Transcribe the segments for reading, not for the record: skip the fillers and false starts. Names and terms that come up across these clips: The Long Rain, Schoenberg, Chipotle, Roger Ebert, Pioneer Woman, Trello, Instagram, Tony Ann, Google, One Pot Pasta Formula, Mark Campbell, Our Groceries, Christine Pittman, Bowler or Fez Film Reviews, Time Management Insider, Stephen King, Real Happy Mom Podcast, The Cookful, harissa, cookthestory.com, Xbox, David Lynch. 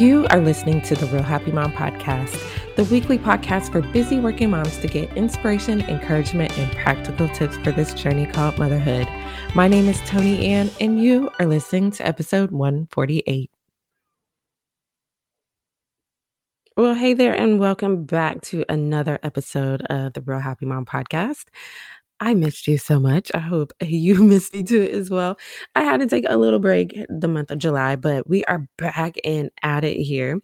You are listening to the Real Happy Mom Podcast, the weekly podcast for busy working moms to get inspiration, encouragement, and practical tips for this journey called motherhood. My name is Tony Ann, and you are listening to episode 148. Well, hey there, and welcome back to another episode of the Real Happy Mom Podcast. I missed you so much. I hope you missed me too as well. I had to take a little break the month of July, but we are back and at it here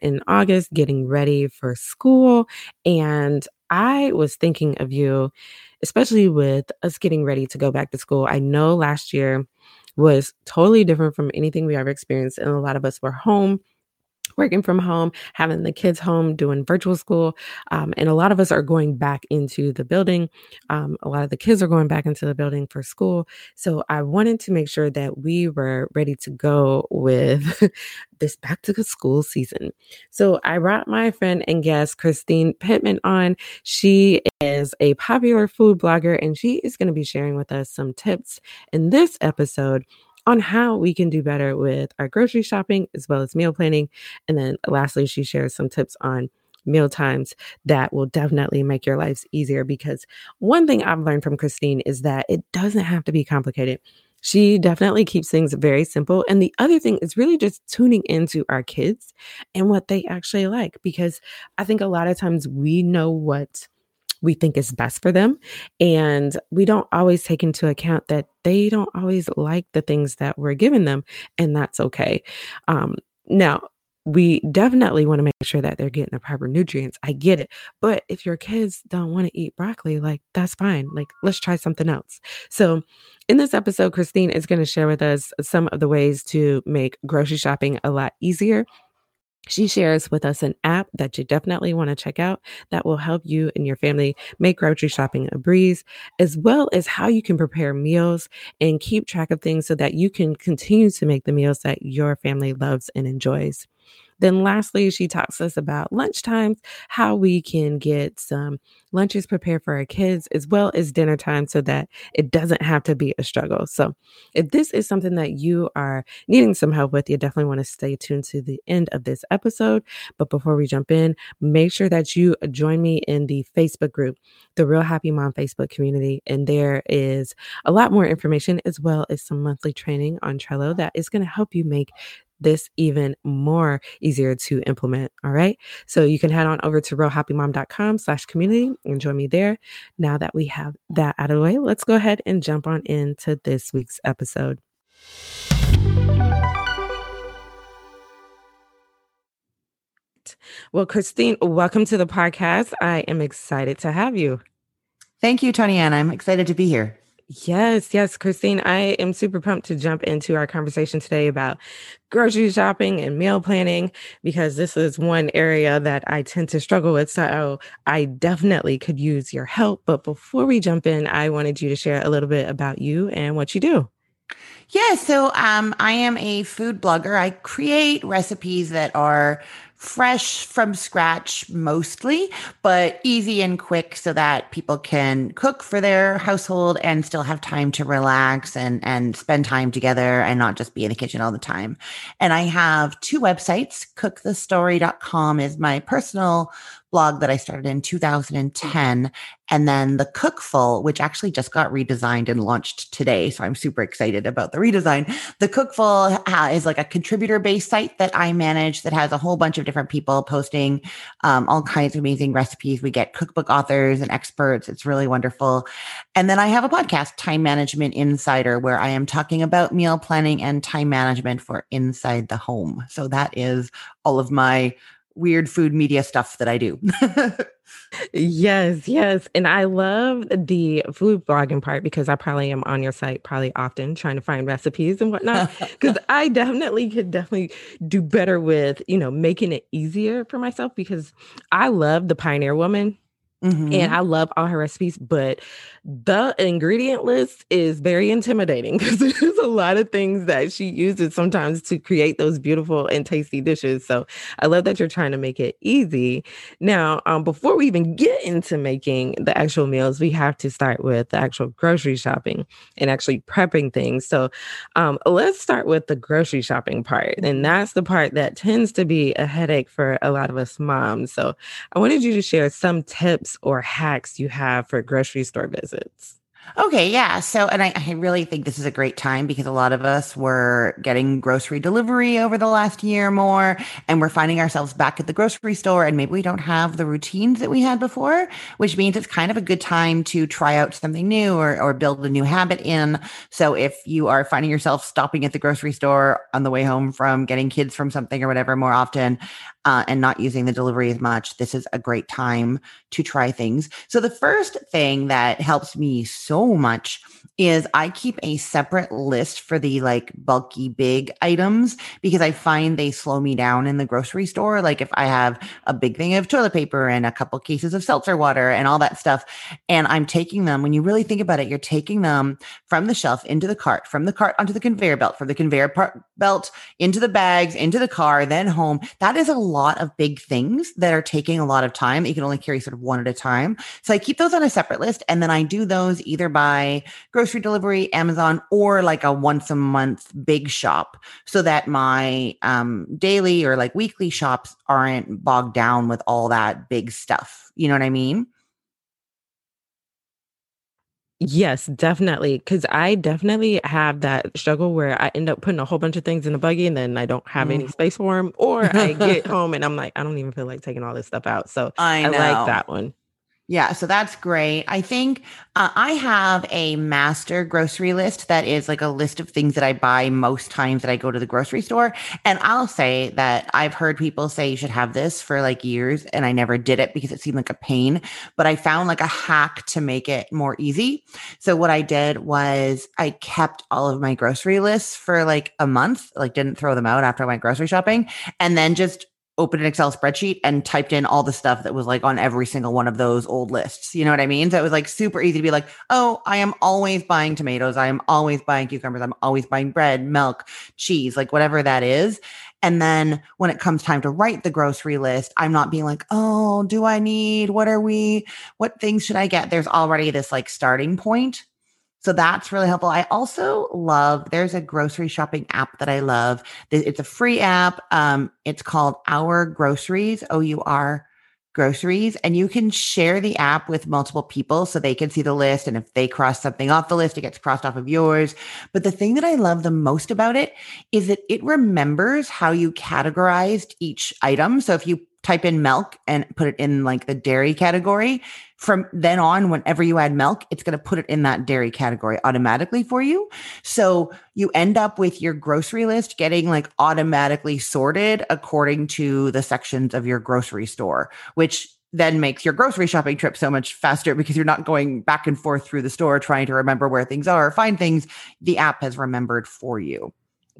in August, getting ready for school. And I was thinking of you, especially with us getting ready to go back to school. I know last year was totally different from anything we ever experienced. And a lot of us were home, working from home, having the kids home, doing virtual school. And a lot of us are going back into the building. A lot of the kids are going back into the building for school. So I wanted to make sure that we were ready to go with this back to school season. So I brought my friend and guest, Christine Pittman, on. She is a popular food blogger, and she is going to be sharing with us some tips in this episode on how we can do better with our grocery shopping as well as meal planning. And then lastly, she shares some tips on meal times that will definitely make your lives easier, because one thing I've learned from Christine is that it doesn't have to be complicated. She definitely keeps things very simple. And the other thing is really just tuning into our kids and what they actually like, because I think a lot of times we know what we think is best for them, and we don't always take into account that they don't always like the things that we're giving them, and that's okay. Now, we definitely want to make sure that they're getting the proper nutrients. I get it. But if your kids don't want to eat broccoli, that's fine. Let's try something else. So in this episode, Christine is going to share with us some of the ways to make grocery shopping a lot easier. She shares with us an app that you definitely want to check out that will help you and your family make grocery shopping a breeze, as well as how you can prepare meals and keep track of things so that you can continue to make the meals that your family loves and enjoys. Then lastly, she talks to us about lunchtimes, how we can get some lunches prepared for our kids, as well as dinner time, so that it doesn't have to be a struggle. So if this is something that you are needing some help with, you definitely want to stay tuned to the end of this episode. But before we jump in, make sure that you join me in the Facebook group, the Real Happy Mom Facebook community. And there is a lot more information, as well as some monthly training on Trello that is going to help you make this even more easier to implement. All right. So you can head on over to realhappymom.com/community and join me there. Now that we have that out of the way, let's go ahead and jump on into this week's episode. Well, Christine, welcome to the podcast. I am excited to have you. Thank you, Tony Ann. I'm excited to be here. Yes, Christine, I am super pumped to jump into our conversation today about grocery shopping and meal planning, because this is one area that I tend to struggle with. So I definitely could use your help. But before we jump in, I wanted you to share a little bit about you and what you do. Yeah, so I am a food blogger. I create recipes that are fresh from scratch mostly, but easy and quick so that people can cook for their household and still have time to relax and spend time together and not just be in the kitchen all the time. And I have two websites. Cookthestory.com is my personal blog that I started in 2010. And then The Cookful, which actually just got redesigned and launched today. So I'm super excited about the redesign. The Cookful is like a contributor-based site that I manage that has a whole bunch of different people posting all kinds of amazing recipes. We get cookbook authors and experts. It's really wonderful. And then I have a podcast, Time Management Insider, where I am talking about meal planning and time management for inside the home. So that is all of my weird food media stuff that I do. Yes. And I love the food blogging part, because I probably am on your site probably often trying to find recipes and whatnot, because I could definitely do better with, making it easier for myself, because I love the Pioneer Woman. Mm-hmm. And I love all her recipes, but the ingredient list is very intimidating because there's a lot of things that she uses sometimes to create those beautiful and tasty dishes. So I love that you're trying to make it easy. Now, before we even get into making the actual meals, we have to start with the actual grocery shopping and actually prepping things. So let's start with the grocery shopping part. And that's the part that tends to be a headache for a lot of us moms. So I wanted you to share some tips or hacks you have for grocery store visits. Okay. Yeah. So, and I really think this is a great time because a lot of us were getting grocery delivery over the last year or more, and we're finding ourselves back at the grocery store, and maybe we don't have the routines that we had before, which means it's kind of a good time to try out something new or build a new habit in. So if you are finding yourself stopping at the grocery store on the way home from getting kids from something or whatever more often, and not using the delivery as much, this is a great time to try things. So the first thing that helps me so much is I keep a separate list for the like bulky big items because I find they slow me down in the grocery store. Like if I have a big thing of toilet paper and a couple cases of seltzer water and all that stuff, and I'm taking them, when you really think about it, you're taking them from the shelf into the cart, from the cart onto the conveyor belt, from the conveyor belt into the bags, into the car, then home. That is a lot of big things that are taking a lot of time. You can only carry sort of one at a time. So I keep those on a separate list. And then I do those either by grocery delivery, Amazon, or like a once a month big shop, so that my daily or like weekly shops aren't bogged down with all that big stuff. You know what I mean? Yes, definitely. Because I definitely have that struggle where I end up putting a whole bunch of things in the buggy and then I don't have any space for them, or I get home and I'm like, I don't even feel like taking all this stuff out. So I like that one. Yeah. So that's great. I think I have a master grocery list that is like a list of things that I buy most times that I go to the grocery store. And I'll say that I've heard people say you should have this for like years, and I never did it because it seemed like a pain, but I found like a hack to make it more easy. So what I did was I kept all of my grocery lists for like a month, like didn't throw them out after I went grocery shopping, and then just opened an Excel spreadsheet and typed in all the stuff that was like on every single one of those old lists. You know what I mean? So it was like super easy to be like, oh, I am always buying tomatoes. I am always buying cucumbers. I'm always buying bread, milk, cheese, like whatever that is. And then when it comes time to write the grocery list, I'm not being like, oh, do I need, what things should I get? There's already this like starting point. So that's really helpful. I also love, there's a grocery shopping app that I love. It's a free app. It's called Our Groceries, OUR Groceries. And you can share the app with multiple people so they can see the list. And if they cross something off the list, it gets crossed off of yours. But the thing that I love the most about it is that it remembers how you categorized each item. So if you type in milk and put it in like the dairy category, from then on, whenever you add milk, it's going to put it in that dairy category automatically for you. So you end up with your grocery list getting like automatically sorted according to the sections of your grocery store, which then makes your grocery shopping trip so much faster because you're not going back and forth through the store trying to remember where things are or find things. The app has remembered for you.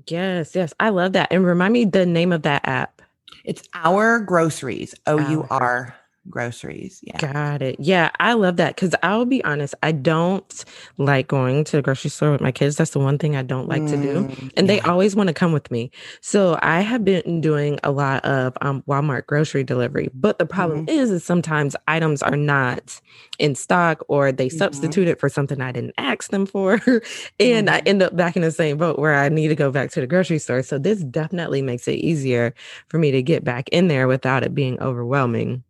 Yes. Yes. I love that. And remind me the name of that app. It's Our Groceries, OUR Groceries. Yeah. Got it. Yeah. I love that. Cause I'll be honest, I don't like going to the grocery store with my kids. That's the one thing I don't like to do. And they always want to come with me. So I have been doing a lot of Walmart grocery delivery, but the problem is sometimes items are not in stock, or they substitute it for something I didn't ask them for. And I end up back in the same boat where I need to go back to the grocery store. So this definitely makes it easier for me to get back in there without it being overwhelming.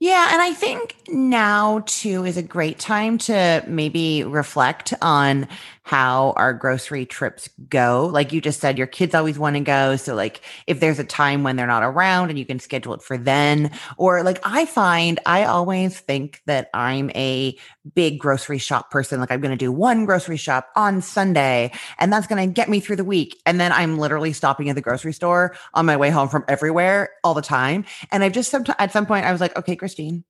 Yeah. And I think now too is a great time to maybe reflect on how our grocery trips go. Like you just said, your kids always want to go. So like if there's a time when they're not around and you can schedule it for then, or like I find, I always think that I'm a big grocery shop person. Like I'm going to do one grocery shop on Sunday and that's going to get me through the week. And then I'm literally stopping at the grocery store on my way home from everywhere all the time. And I've just, at some point I was like, okay, Christine,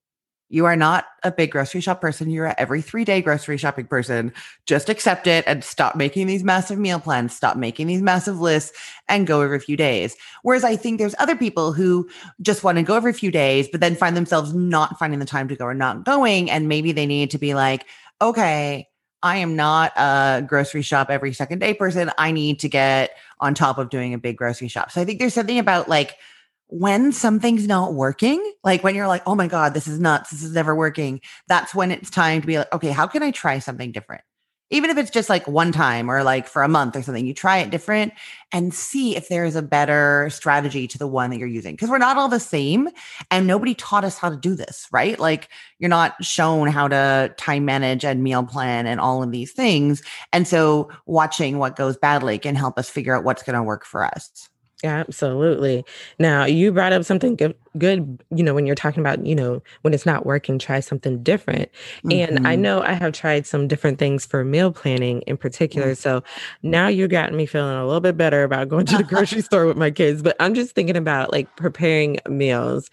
You are not a big grocery shop person. You're an every 3-day grocery shopping person. Just accept it and stop making these massive meal plans. Stop making these massive lists and go over a few days. Whereas I think there's other people who just want to go over a few days, but then find themselves not finding the time to go or not going. And maybe they need to be like, okay, I am not a grocery shop every 2nd day person. I need to get on top of doing a big grocery shop. So I think there's something about like, when something's not working, like when you're like, oh my God, this is nuts, this is never working, that's when it's time to be like, okay, how can I try something different? Even if it's just like one time or like for a month or something, you try it different and see if there is a better strategy to the one that you're using. Because we're not all the same and nobody taught us how to do this, right? Like you're not shown how to time manage and meal plan and all of these things. And so watching what goes badly can help us figure out what's going to work for us. Absolutely. Now, you brought up something good, you know, when you're talking about, you know, when it's not working, try something different. Mm-hmm. And I know I have tried some different things for meal planning in particular. Mm-hmm. So now you've gotten me feeling a little bit better about going to the grocery store with my kids. But I'm just thinking about like preparing meals.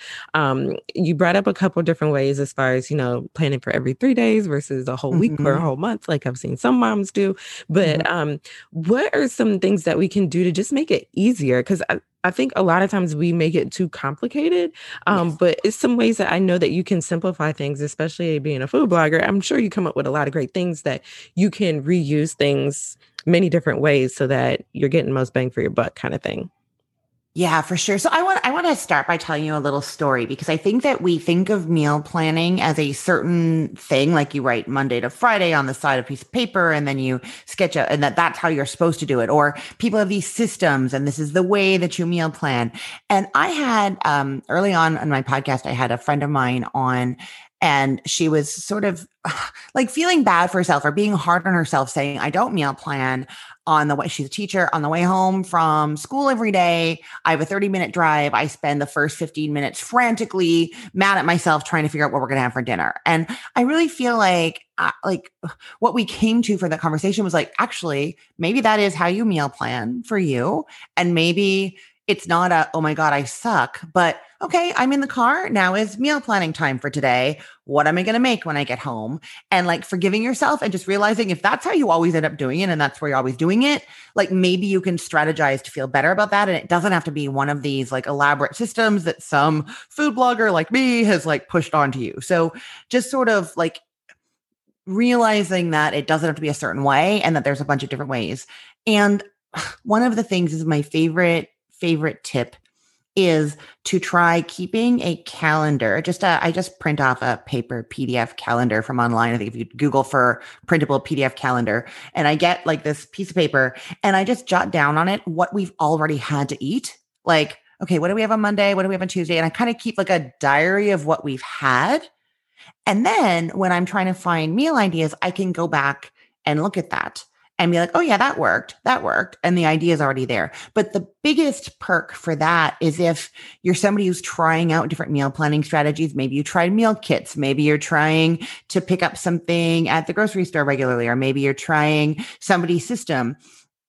You brought up a couple different ways as far as, you know, planning for every 3 days versus a whole mm-hmm. week or a whole month, like I've seen some moms do. But mm-hmm. What are some things that we can do to just make it easier? Because I think a lot of times we make it too complicated, yes. But it's some ways that I know that you can simplify things, especially being a food blogger. I'm sure you come up with a lot of great things that you can reuse things many different ways so that you're getting most bang for your buck kind of thing. Yeah, for sure. So I want to start by telling you a little story, because I think that we think of meal planning as a certain thing, like you write Monday to Friday on the side of a piece of paper and then you sketch out, and that's how you're supposed to do it. Or people have these systems and this is the way that you meal plan. And I had early on my podcast, I had a friend of mine on, and she was sort of like feeling bad for herself or being hard on herself, saying, I don't meal plan. On the way, she's a teacher, on the way home from school every day, I have a 30-minute drive. I spend the first 15 minutes frantically mad at myself trying to figure out what we're going to have for dinner. And I really feel like what we came to for that conversation was like, actually, maybe that is how you meal plan for you. And maybe it's not a, oh my God, I suck, but okay, I'm in the car. Now is meal planning time for today. What am I going to make when I get home? And like forgiving yourself and just realizing if that's how you always end up doing it and that's where you're always doing it, like maybe you can strategize to feel better about that. And it doesn't have to be one of these like elaborate systems that some food blogger like me has like pushed onto you. So just sort of like realizing that it doesn't have to be a certain way and that there's a bunch of different ways. And one of the things is my favorite tip is to try keeping a calendar. I just print off a paper PDF calendar from online. I think if you Google for printable PDF calendar, and I get like this piece of paper and I just jot down on it what we've already had to eat. Like, okay, what do we have on Monday? What do we have on Tuesday? And I kind of keep like a diary of what we've had. And then when I'm trying to find meal ideas, I can go back and look at that and be like, oh yeah, that worked. And the idea is already there. But the biggest perk for that is if you're somebody who's trying out different meal planning strategies, maybe you tried meal kits, maybe you're trying to pick up something at the grocery store regularly, or maybe you're trying somebody's system.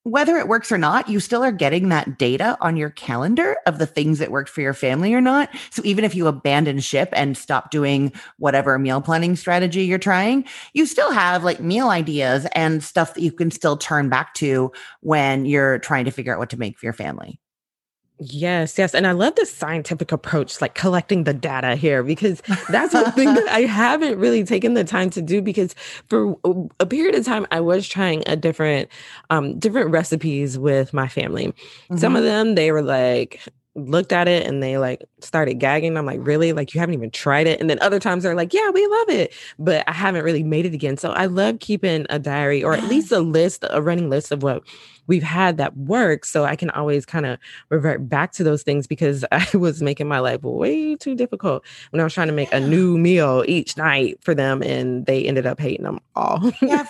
Whether it works or not, you still are getting that data on your calendar of the things that worked for your family or not. So even if you abandon ship and stop doing whatever meal planning strategy you're trying, you still have like meal ideas and stuff that you can still turn back to when you're trying to figure out what to make for your family. Yes. And I love this scientific approach, like collecting the data here, because that's one thing that I haven't really taken the time to do, because for a period of time, I was trying a different recipes with my family. Mm-hmm. Some of them, they were like, looked at it and they like started gagging. I'm like, really? Like you haven't even tried it. And then other times they're like, yeah, we love it, but I haven't really made it again. So I love keeping a diary or at least a running list of what we've had that works. So I can always kind of revert back to those things, because I was making my life way too difficult when I was trying to make a new meal each night for them. And they ended up hating them all. Yeah.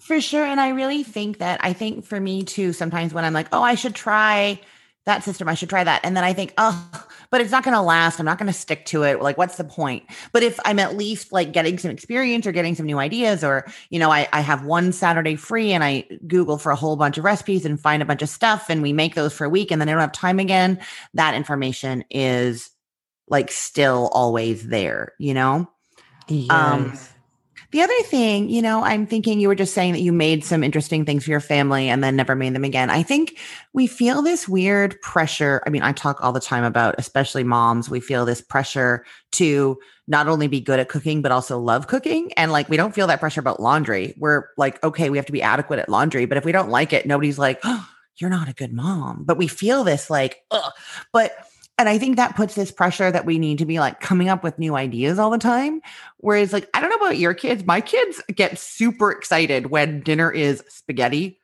For sure. And I really think that, I think for me too, sometimes when I'm like, oh, I should try that system, I should try that. And then I think, oh, but it's not going to last. I'm not going to stick to it. Like, what's the point? But if I'm at least like getting some experience or getting some new ideas, or, you know, I have one Saturday free and I Google for a whole bunch of recipes and find a bunch of stuff and we make those for a week and then I don't have time again, that information is like still always there, you know? Yes. The other thing, you know, I'm thinking you were just saying that you made some interesting things for your family and then never made them again. I think we feel this weird pressure. I mean, I talk all the time about, especially moms, we feel this pressure to not only be good at cooking, but also love cooking. And like, we don't feel that pressure about laundry. We're like, okay, we have to be adequate at laundry, but if we don't like it, nobody's like, oh, you're not a good mom. But we feel this like, ugh. And I think that puts this pressure that we need to be like coming up with new ideas all the time. Whereas like, I don't know about your kids. My kids get super excited when dinner is spaghetti,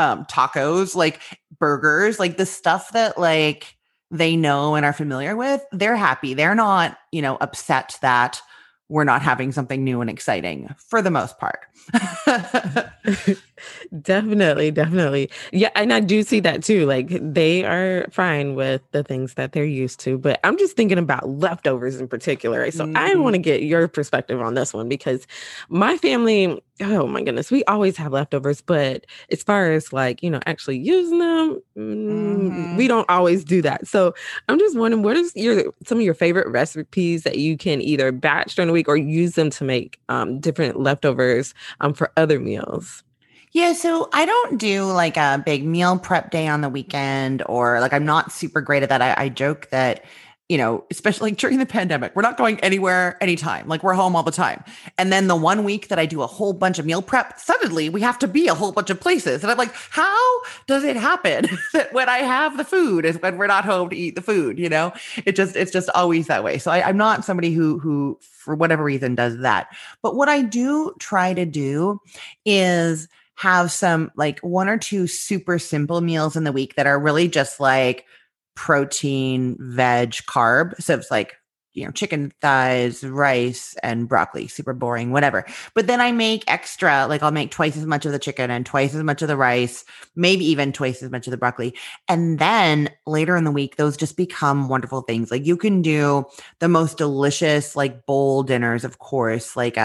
tacos, like burgers, like the stuff that like they know and are familiar with. They're happy. They're not, you know, upset that we're not having something new and exciting for the most part. Definitely. Yeah. And I do see that too. Like they are fine with the things that they're used to, but I'm just thinking about leftovers in particular. Right? So I want to get your perspective on this one because my family, oh my goodness, we always have leftovers, but as far as like, you know, actually using them, we don't always do that. So I'm just wondering, what is some of your favorite recipes that you can either batch during the week or use them to make different leftovers for other meals? Yeah. So I don't do like a big meal prep day on the weekend or like, I'm not super great at that. I joke that, you know, especially like during the pandemic, we're not going anywhere, anytime, like we're home all the time. And then the one week that I do a whole bunch of meal prep, suddenly we have to be a whole bunch of places. And I'm like, how does it happen that when I have the food is when we're not home to eat the food, you know, it's just always that way. So I'm not somebody who for whatever reason does that. But what I do try to do is have some like one or two super simple meals in the week that are really just like protein, veg, carb. So it's like, you know, chicken thighs, rice, and broccoli, super boring, whatever. But then I make extra, like I'll make twice as much of the chicken and twice as much of the rice, maybe even twice as much of the broccoli. And then later in the week, those just become wonderful things. Like you can do the most delicious, like bowl dinners, of course, like, you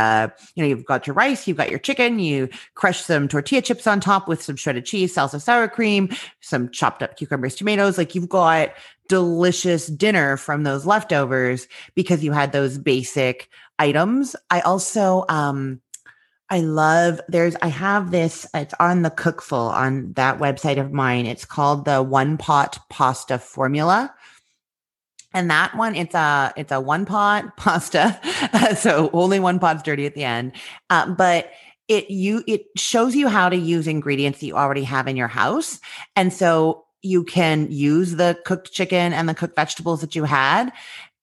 know, you've got your rice, you've got your chicken, you crush some tortilla chips on top with some shredded cheese, salsa, sour cream, some chopped up cucumbers, tomatoes. Like you've got delicious dinner from those leftovers because you had those basic items. I also, I have this, it's on the Cookful on that website of mine. It's called the One Pot Pasta Formula. And that one, it's a one pot pasta. So only one pot's dirty at the end. But it shows you how to use ingredients that you already have in your house. And so you can use the cooked chicken and the cooked vegetables that you had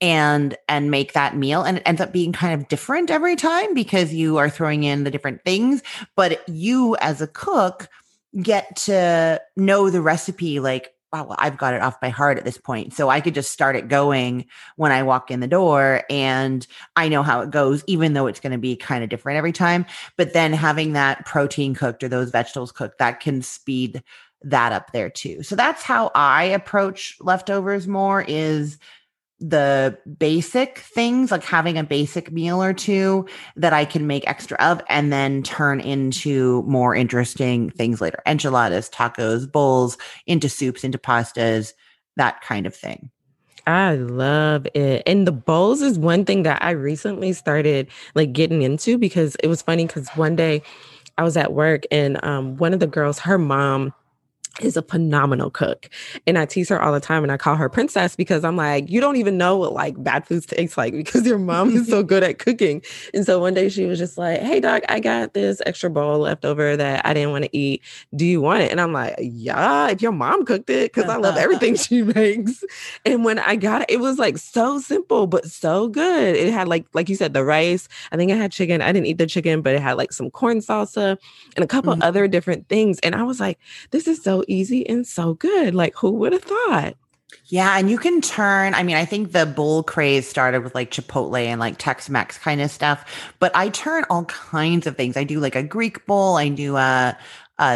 and make that meal. And it ends up being kind of different every time because you are throwing in the different things, but you as a cook get to know the recipe. Like, wow, I've got it off by heart at this point. So I could just start it going when I walk in the door and I know how it goes, even though it's going to be kind of different every time. But then having that protein cooked or those vegetables cooked, that can speed that up there too. So that's how I approach leftovers more, is the basic things, like having a basic meal or two that I can make extra of and then turn into more interesting things later. Enchiladas, tacos, bowls, into soups, into pastas, that kind of thing. I love it. And the bowls is one thing that I recently started like getting into because it was funny because one day I was at work and one of the girls, her mom is a phenomenal cook. And I tease her all the time and I call her princess because I'm like, you don't even know what like bad foods tastes like because your mom is so good at cooking. And so one day she was just like, hey doc, I got this extra bowl left over that I didn't want to eat. Do you want it? And I'm like, yeah, if your mom cooked it, because I love everything she makes. And when I got it, it was like so simple, but so good. It had like you said, the rice. I think I had chicken. I didn't eat the chicken, but it had like some corn salsa and a couple other different things. And I was like, this is so easy and so good. Like, who would have thought? Yeah. And you can turn, I mean, I think the bowl craze started with like Chipotle and like Tex-Mex kind of stuff, but I turn all kinds of things. I do like a Greek bowl. I do a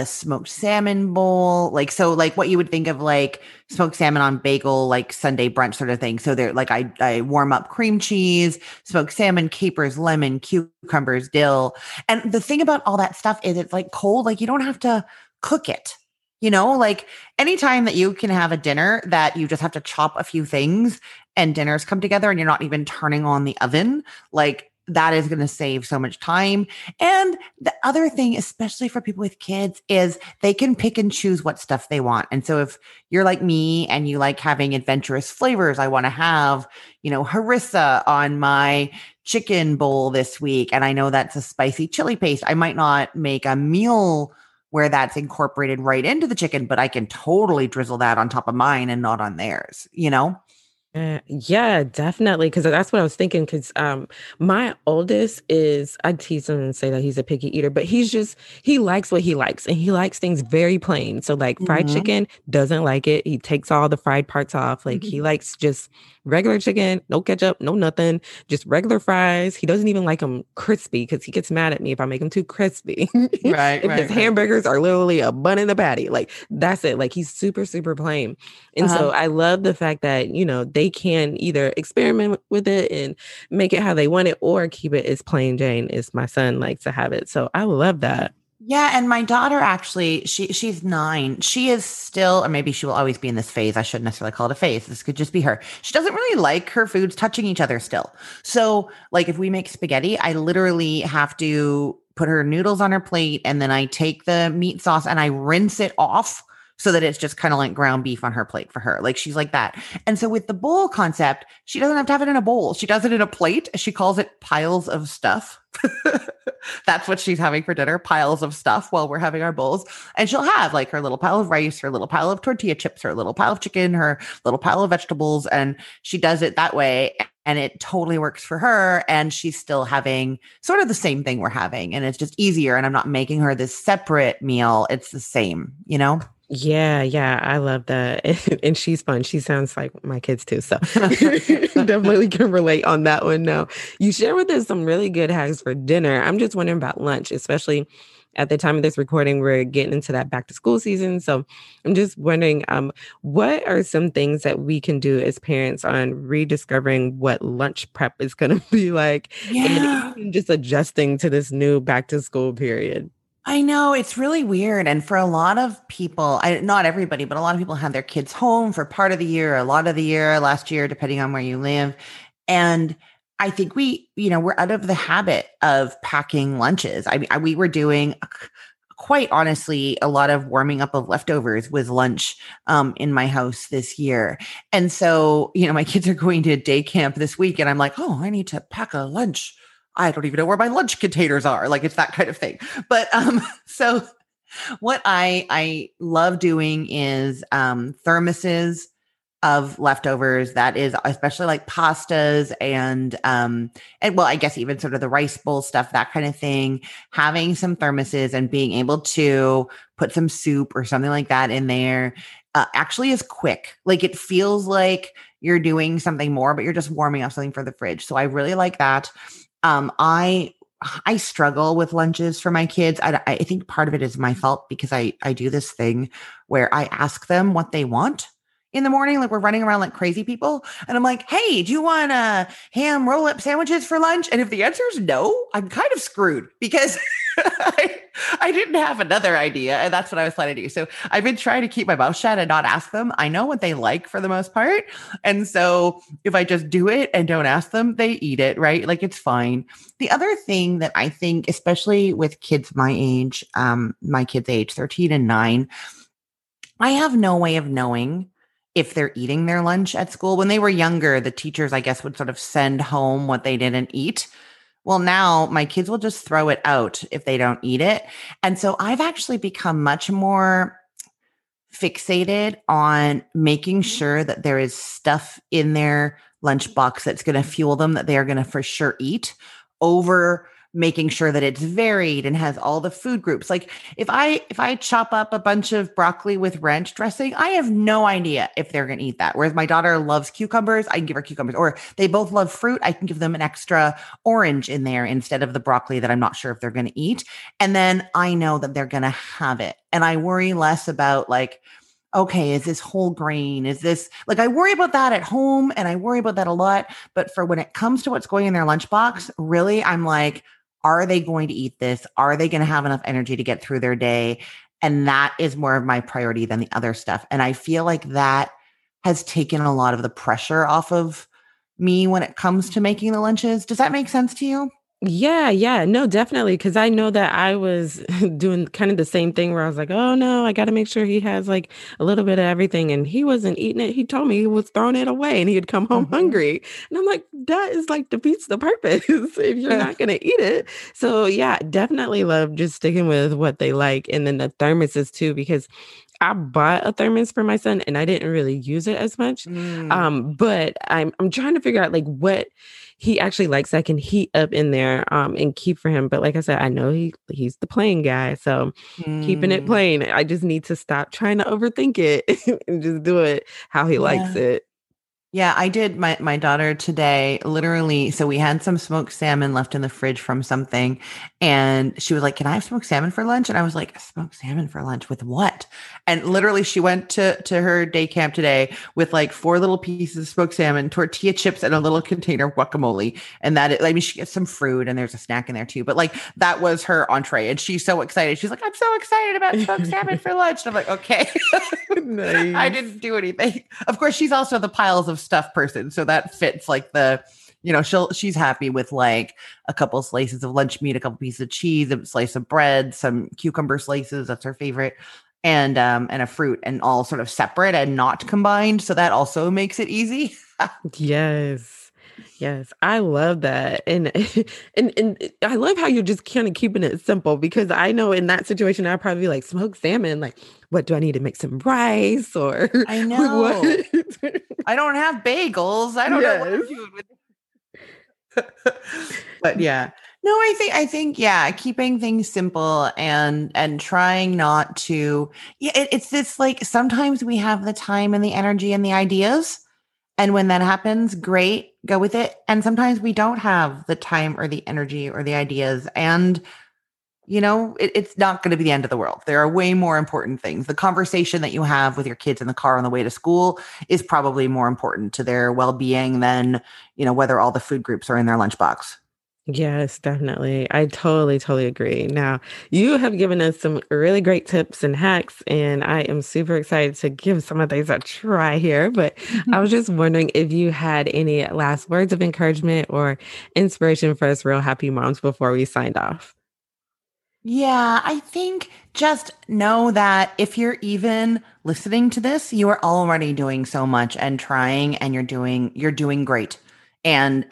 smoked salmon bowl. Like, so like what you would think of like smoked salmon on bagel, like Sunday brunch sort of thing. So they're like, I warm up cream cheese, smoked salmon, capers, lemon, cucumbers, dill. And the thing about all that stuff is it's like cold. Like you don't have to cook it. You know, like anytime that you can have a dinner that you just have to chop a few things and dinners come together and you're not even turning on the oven, like that is going to save so much time. And the other thing, especially for people with kids, is they can pick and choose what stuff they want. And so if you're like me and you like having adventurous flavors, I want to have, you know, harissa on my chicken bowl this week. And I know that's a spicy chili paste. I might not make a meal where that's incorporated right into the chicken, but I can totally drizzle that on top of mine and not on theirs, you know? Yeah, definitely. Cause that's what I was thinking. Cause my oldest is, I tease him and say that he's a picky eater, but he likes what he likes, and he likes things very plain. So like fried chicken, doesn't like it. He takes all the fried parts off. Like he likes just regular chicken, no ketchup, no nothing, just regular fries. He doesn't even like them crispy, cause he gets mad at me if I make them too crispy. Right. Hamburgers are literally a bun in the patty. Like that's it. Like he's super, super plain. And so I love the fact that, you know, they can either experiment with it and make it how they want it, or keep it as plain Jane as my son likes to have it. So I love that. Yeah. And my daughter, actually, she's 9. She is still, or maybe she will always be in this phase. I shouldn't necessarily call it a phase. This could just be her. She doesn't really like her foods touching each other still. So like if we make spaghetti, I literally have to put her noodles on her plate, and then I take the meat sauce and I rinse it off, so that it's just kind of like ground beef on her plate for her. Like she's like that. And so with the bowl concept, she doesn't have to have it in a bowl. She does it in a plate. She calls it piles of stuff. That's what she's having for dinner, piles of stuff while we're having our bowls. And she'll have like her little pile of rice, her little pile of tortilla chips, her little pile of chicken, her little pile of vegetables. And she does it that way. And it totally works for her. And she's still having sort of the same thing we're having. And it's just easier. And I'm not making her this separate meal. It's the same, you know? Yeah. I love that. And she's fun. She sounds like my kids too. So definitely can relate on that one. Now, you share with us some really good hacks for dinner. I'm just wondering about lunch, especially at the time of this recording, we're getting into that back to school season. So I'm just wondering, what are some things that we can do as parents on rediscovering what lunch prep is going to be like, and even just adjusting to this new back to school period? I know, it's really weird. And for a lot of people, not everybody, but a lot of people have their kids home for part of the year, a lot of the year, last year, depending on where you live. And I think we're out of the habit of packing lunches. I mean, we were doing, quite honestly, a lot of warming up of leftovers with lunch in my house this year. And so, you know, my kids are going to day camp this week, and I'm like, oh, I need to pack a lunch. I don't even know where my lunch containers are. Like it's that kind of thing. But so what I love doing is thermoses of leftovers. That is especially like pastas and well, I guess even sort of the rice bowl stuff, that kind of thing, having some thermoses and being able to put some soup or something like that in there actually is quick. Like it feels like you're doing something more, but you're just warming up something for the fridge. So I really like that. I struggle with lunches for my kids. I think part of it is my fault, because I do this thing where I ask them what they want in the morning. Like we're running around like crazy people. And I'm like, hey, do you want ham roll-up sandwiches for lunch? And if the answer is no, I'm kind of screwed, because I didn't have another idea. And that's what I was planning to do. So I've been trying to keep my mouth shut and not ask them. I know what they like for the most part. And so if I just do it and don't ask them, they eat it, right? Like it's fine. The other thing that I think, especially with kids my age, my kids age 13 and 9, I have no way of knowing if they're eating their lunch at school. When they were younger, the teachers, I guess, would sort of send home what they didn't eat. Well, now my kids will just throw it out if they don't eat it. And so I've actually become much more fixated on making sure that there is stuff in their lunchbox that's going to fuel them, that they are going to for sure eat, over making sure that it's varied and has all the food groups. Like if I chop up a bunch of broccoli with ranch dressing, I have no idea if they're going to eat that. Whereas my daughter loves cucumbers, I can give her cucumbers, or they both love fruit, I can give them an extra orange in there instead of the broccoli that I'm not sure if they're going to eat. And then I know that they're going to have it. And I worry less about like, okay, is this whole grain? Is this like, I worry about that at home, and I worry about that a lot. But for when it comes to what's going in their lunchbox, really, I'm like, are they going to eat this? Are they going to have enough energy to get through their day? And that is more of my priority than the other stuff. And I feel like that has taken a lot of the pressure off of me when it comes to making the lunches. Does that make sense to you? Yeah, no, definitely. Cause I know that I was doing kind of the same thing where I was like, oh no, I got to make sure he has like a little bit of everything. And he wasn't eating it. He told me he was throwing it away and he would come home hungry. And I'm like, that is like defeats the purpose if you're not going to eat it. So yeah, definitely love just sticking with what they like. And then the thermoses too, because I bought a thermos for my son and I didn't really use it as much. But I'm trying to figure out like what he actually likes I can heat up in there and keep for him. But like I said, I know he's the plain guy. So keeping it plain, I just need to stop trying to overthink it and just do it how he likes it. Yeah, I did my daughter today, literally. So we had some smoked salmon left in the fridge from something. And she was like, can I have smoked salmon for lunch? And I was like, smoked salmon for lunch with what? And literally she went to her day camp today with like 4 little pieces of smoked salmon, tortilla chips, and a little container of guacamole. And she gets some fruit and there's a snack in there too. But like, that was her entree. And she's so excited. She's like, I'm so excited about smoked salmon for lunch. And I'm like, okay, nice. I didn't do anything. Of course, she's also the piles of stuff person. So that fits like the, you know, she's happy with like a couple slices of lunch meat, a couple pieces of cheese, a slice of bread, some cucumber slices. That's her favorite. And a fruit, and all sort of separate and not combined. So that also makes it easy. Yes. I love that. And I love how you're just kind of keeping it simple, because I know in that situation, I'd probably be like, smoked salmon. Like, what do I need to make some rice or I know. What? I don't have bagels. I don't know what I'm doing with but yeah. No, I think, yeah, keeping things simple and trying not to, it's this like, sometimes we have the time and the energy and the ideas. And when that happens, great, go with it. And sometimes we don't have the time or the energy or the ideas. And, you know, it's not going to be the end of the world. There are way more important things. The conversation that you have with your kids in the car on the way to school is probably more important to their well-being than, you know, whether all the food groups are in their lunchbox. Yes, definitely. I totally agree. Now, you have given us some really great tips and hacks, and I am super excited to give some of these a try here. But I was just wondering if you had any last words of encouragement or inspiration for us Real Happy Moms before we signed off. Yeah, I think just know that if you're even listening to this, you are already doing so much and trying, and you're doing great. And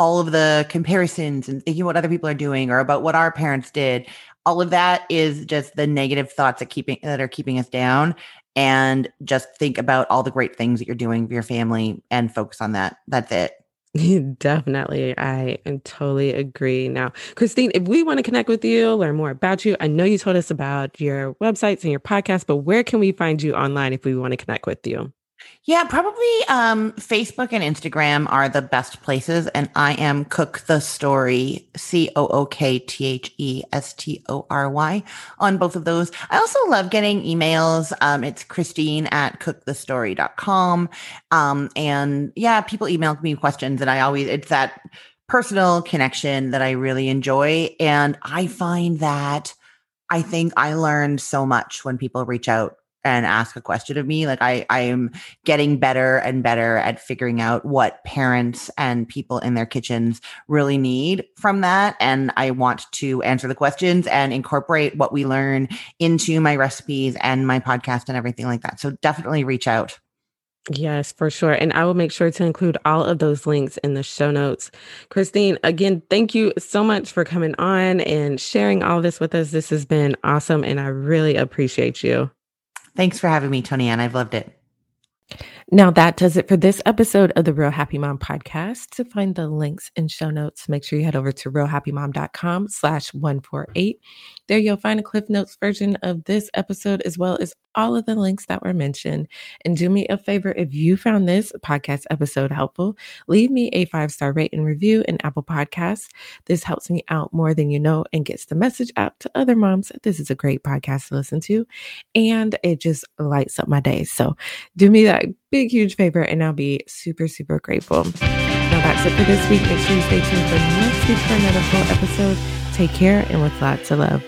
all of the comparisons and thinking what other people are doing or about what our parents did, all of that is just the negative thoughts that are keeping us down. And just think about all the great things that you're doing for your family and focus on that. That's it. Definitely. I totally agree. Now, Christine, if we want to connect with you, learn more about you, I know you told us about your websites and your podcast, but where can we find you online if we want to connect with you? Yeah, probably Facebook and Instagram are the best places. And I am Cook the Story, CookThestory on both of those. I also love getting emails. It's Christine@cookthestory.com. And yeah, people email me questions, and it's that personal connection that I really enjoy. And I find that I think I learn so much when people reach out and ask a question of me. Like I am getting better and better at figuring out what parents and people in their kitchens really need from that. And I want to answer the questions and incorporate what we learn into my recipes and my podcast and everything like that. So definitely reach out. Yes, for sure. And I will make sure to include all of those links in the show notes. Christine, again, thank you so much for coming on and sharing all this with us. This has been awesome, and I really appreciate you. Thanks for having me, Tony Ann. I've loved it. Now that does it for this episode of the Real Happy Mom podcast. To find the links and show notes, make sure you head over to realhappymom.com/148. There you'll find a Cliff Notes version of this episode, as well as all of the links that were mentioned. And do me a favor, if you found this podcast episode helpful, leave me a 5-star rate and review in Apple Podcasts. This helps me out more than you know and gets the message out to other moms that this is a great podcast to listen to, and it just lights up my day. So do me that big, huge favor, and I'll be super, super grateful. Now that's it for this week. Make sure you stay tuned for next week for another full episode. Take care, and with lots of love.